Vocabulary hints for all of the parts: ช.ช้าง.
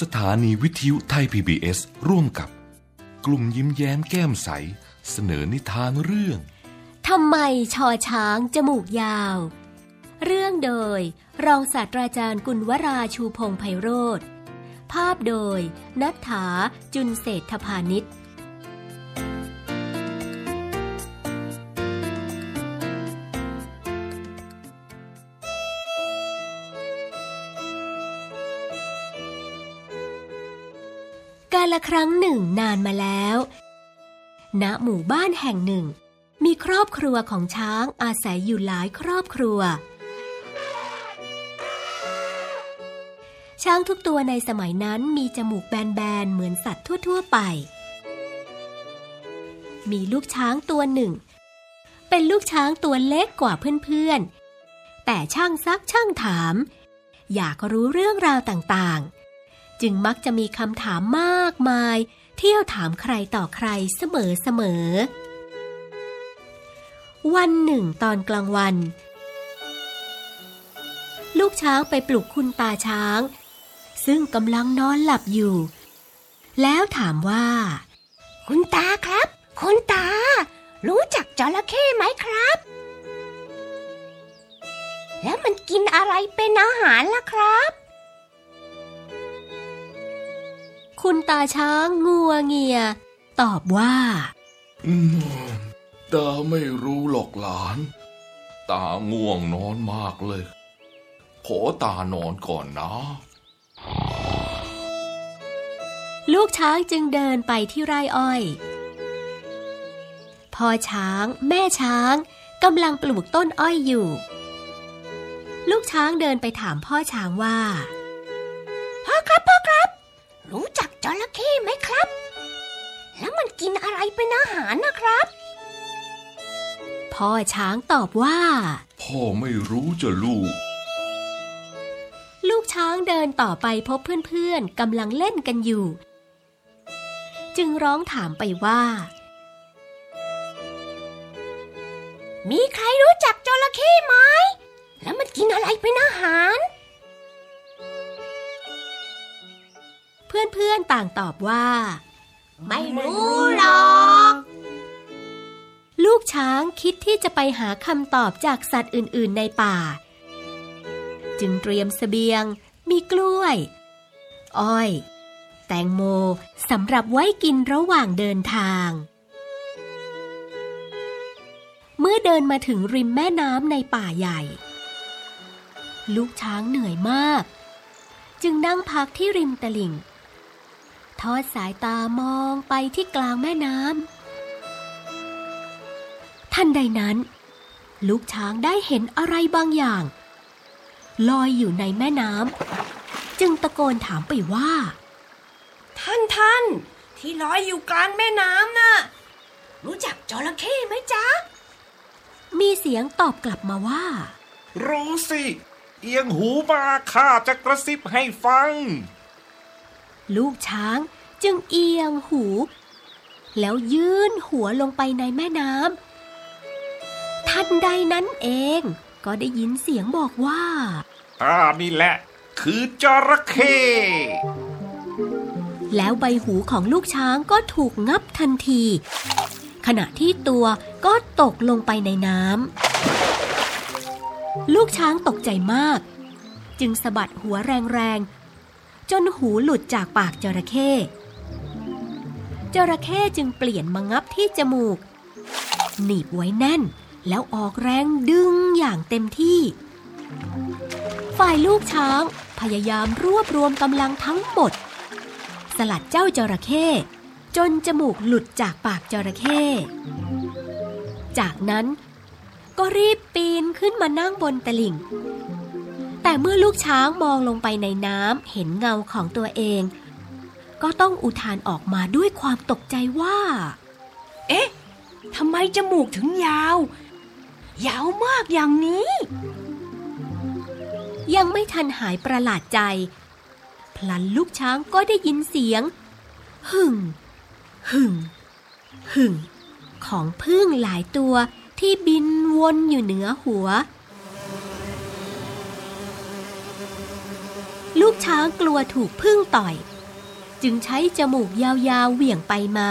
สถานีวิทยุไทย PBS ร่วมกับกลุ่มยิ้มแย้มแก้มใสเสนอนิทานเรื่องทำไมชอช้างจมูกยาวเรื่องโดยรองศาสตราจารย์กุลวราชูพงษ์ไพโรจน์ภาพโดยณัฐฐาจุลเศรษฐพานิชกาลครั้งหนึ่งนานมาแล้วณหมู่บ้านแห่งหนึ่งมีครอบครัวของช้างอาศัยอยู่หลายครอบครัวช้างทุกตัวในสมัยนั้นมีจมูกแบนๆเหมือนสัตว์ทั่วๆไปมีลูกช้างตัวหนึ่งเป็นลูกช้างตัวเล็กกว่าเพื่อนๆแต่ช่างซักช่างถามอยากรู้เรื่องราวต่างๆจึงมักจะมีคำถามมากมายเที่ยวถามใครต่อใครเสมอๆวันหนึ่งตอนกลางวันลูกช้างไปปลุกคุณตาช้างซึ่งกำลังนอนหลับอยู่แล้วถามว่าคุณตาครับคุณตารู้จักจระเข้ไหมครับแล้วมันกินอะไรเป็นอาหารล่ะครับคุณตาช้างงัวเงียตอบว่าตาไม่รู้หรอกหลานตาง่วงนอนมากเลยขอตานอนก่อนนะลูกช้างจึงเดินไปที่ไร่อ้อยพ่อช้างแม่ช้างกำลังปลูกต้นอ้อยอยู่ลูกช้างเดินไปถามพ่อช้างว่าพ่อครับพ่อครับรู้จักจระเข้ไหมครับแล้วมันกินอะไรเป็นอาหารนะครับพ่อช้างตอบว่าพ่อไม่รู้จะลูกลูกช้างเดินต่อไปพบเพื่อนๆกำลังเล่นกันอยู่จึงร้องถามไปว่ามีใครรู้จักจระเข้ไหมแล้วมันกินอะไรเป็นอาหารเพื่อนๆต่างตอบว่าไม่รู้หรอกลูกช้างคิดที่จะไปหาคำตอบจากสัตว์อื่นๆในป่าจึงเตรียมเสบียงมีกล้วยอ้อยแตงโมสำหรับไว้กินระหว่างเดินทางเมื่อเดินมาถึงริมแม่น้ำในป่าใหญ่ลูกช้างเหนื่อยมากจึงนั่งพักที่ริมตลิ่งทอดสายตามองไปที่กลางแม่น้ำทันใดนั้นลูกช้างได้เห็นอะไรบางอย่างลอยอยู่ในแม่น้ำจึงตะโกนถามไปว่าท่านที่ลอยอยู่กลางแม่น้ำน่ะรู้จักจระเข้ไหมจ๊ะมีเสียงตอบกลับมาว่ารู้สิเอียงหูมาข้าจะกระซิบให้ฟังลูกช้างจึงเอียงหูแล้วยื่นหัวลงไปในแม่น้ำทันใดนั้นเองก็ได้ยินเสียงบอกว่านี่แหละคือจระเข้แล้วใบหูของลูกช้างก็ถูกงับทันทีขณะที่ตัวก็ตกลงไปในน้ำลูกช้างตกใจมากจึงสะบัดหัวแรงๆจนหูหลุดจากปากจระเข้จึงเปลี่ยนมางับที่จมูกหนีบไว้แน่นแล้วออกแรงดึงอย่างเต็มที่ฝ่ายลูกช้างพยายามรวบรวมกำลังทั้งหมดสลัดเจ้าจระเข้จนจมูกหลุดจากปากจระเข้จากนั้นก็รีบปีนขึ้นมานั่งบนตลิ่งแต่เมื่อลูกช้างมองลงไปในน้ำเห็นเงาของตัวเองก็ต้องอุทานออกมาด้วยความตกใจว่าเอ๊ะทำไมจมูกถึงยาวมากอย่างนี้ยังไม่ทันหายประหลาดใจพลันลูกช้างก็ได้ยินเสียงหึ่งของผึ้งหลายตัวที่บินวนอยู่เหนือหัวลูกช้างกลัวถูกผึ้งต่อย จึงใช้จมูกยาวๆเหวี่ยงไปมา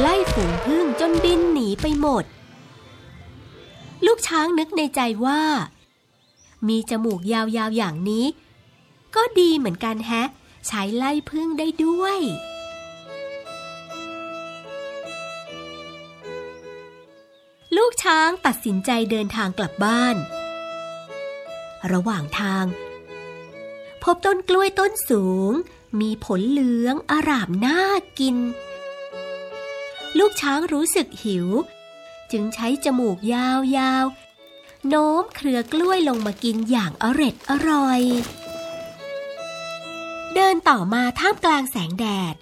ไล่ฝูงผึ้งจนบินหนีไปหมดลูกช้างนึกในใจว่ามีจมูกยาวๆอย่างนี้ก็ดีเหมือนกันแฮะใช้ไล่ผึ้งได้ด้วยลูกช้างตัดสินใจเดินทางกลับบ้านระหว่างทางพบต้นกล้วยต้นสูงมีผลเหลืองอร่ามน่ากินลูกช้างรู้สึกหิวจึงใช้จมูกยาวๆโน้มเครือกล้วยลงมากินอย่างอร็ดอร่อยเดินต่อมาท่ามกลางแสงแดด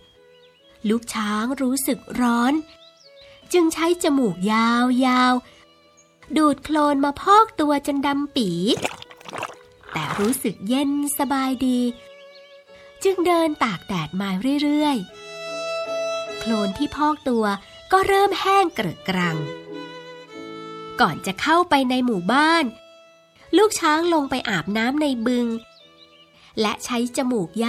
ลูกช้างรู้สึกร้อนจึงใช้จมูกยาวๆดูดโคลนมาพอกตัวจนดำปี๋แต่รู้สึกเย็นสบายดีจึงเดินตากแดดมาเรื่อยๆโคลนที่พอกตัวก็เริ่มแห้งเกลอะกรังก่อนจะเข้าไปในหมู่บ้านลูกช้างลงไปอาบน้ำในบึงและใช้จมูกย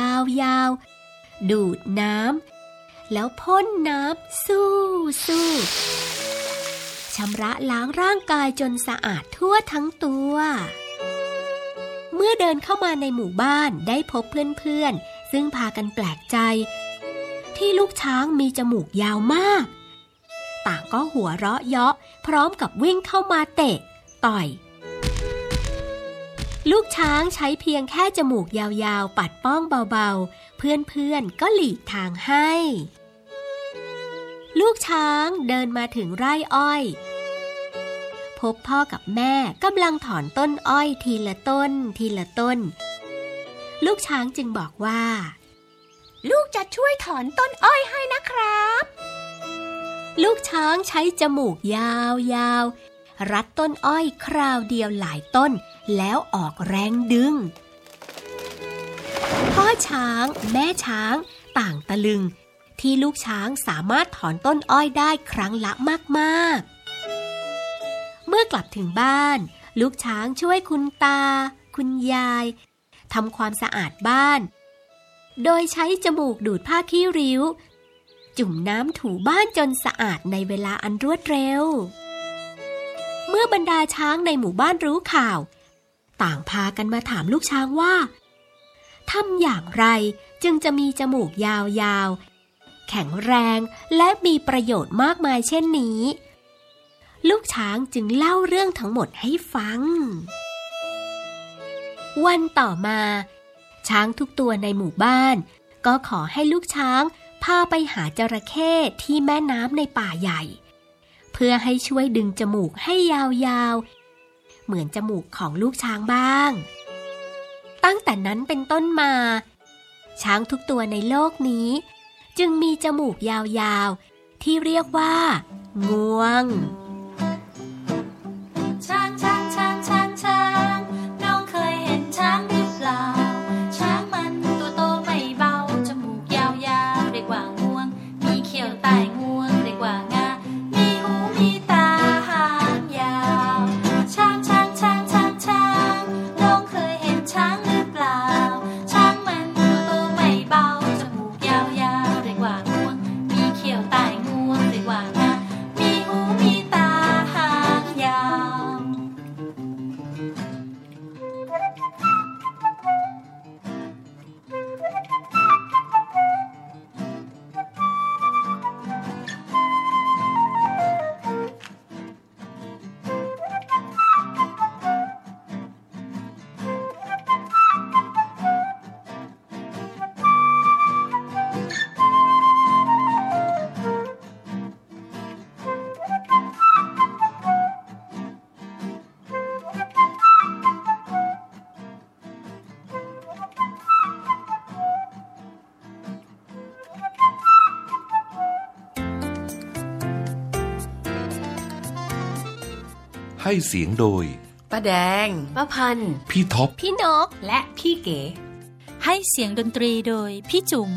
าวๆดูดน้ำแล้วพ่นน้ำสู้ๆชำระล้างร่างกายจนสะอาดทั่วทั้งตัวเมื่อเดินเข้ามาในหมู่บ้านได้พบเพื่อนๆซึ่งพากันแปลกใจที่ลูกช้างมีจมูกยาวมากต่างก็หัวเราะเยาะพร้อมกับวิ่งเข้ามาเตะต่อยลูกช้างใช้เพียงแค่จมูกยาวๆปัดป้องเบาๆเพื่อนๆก็หลีกทางให้ลูกช้างเดินมาถึงไร่อ้อยพบพ่อกับแม่กำลังถอนต้นอ้อยทีละต้นทีละต้นลูกช้างจึงบอกว่าลูกจะช่วยถอนต้นอ้อยให้นะครับลูกช้างใช้จมูกยาวๆรัดต้นอ้อยคราวเดียวหลายต้นแล้วออกแรงดึงพ่อช้างแม่ช้างต่างตะลึงที่ลูกช้างสามารถถอนต้นอ้อยได้ครั้งละมากๆเมื่อกลับถึงบ้านลูกช้างช่วยคุณตาคุณยายทำความสะอาดบ้านโดยใช้จมูกดูดผ้าขี้ริ้วจุ่มน้ำถูบ้านจนสะอาดในเวลาอันรวดเร็วเมื่อบรรดาช้างในหมู่บ้านรู้ข่าวต่างพากันมาถามลูกช้างว่าทำอย่างไรจึงจะมีจมูกยาวๆแข็งแรงและมีประโยชน์มากมายเช่นนี้ลูกช้างจึงเล่าเรื่องทั้งหมดให้ฟังวันต่อมาช้างทุกตัวในหมู่บ้านก็ขอให้ลูกช้างพาไปหาจระเข้ที่แม่น้ำในป่าใหญ่เพื่อให้ช่วยดึงจมูกให้ยาวๆเหมือนจมูกของลูกช้างบ้างตั้งแต่นั้นเป็นต้นมาช้างทุกตัวในโลกนี้จึงมีจมูกยาวๆที่เรียกว่างวงช้างช้างช้างช้างช้างน้องเคยเห็นช้างหรือเปล่าช้างมันตัวโตไม่เบาจมูกยาวๆเรียกว่างวงมีเขี้ยวใต้งวงเรียกว่างาให้เสียงโดยป้าแดงป้าพันธุ์พี่ท็อปพี่นกและพี่เก๋ให้เสียงดนตรีโดยพี่จุ๋ม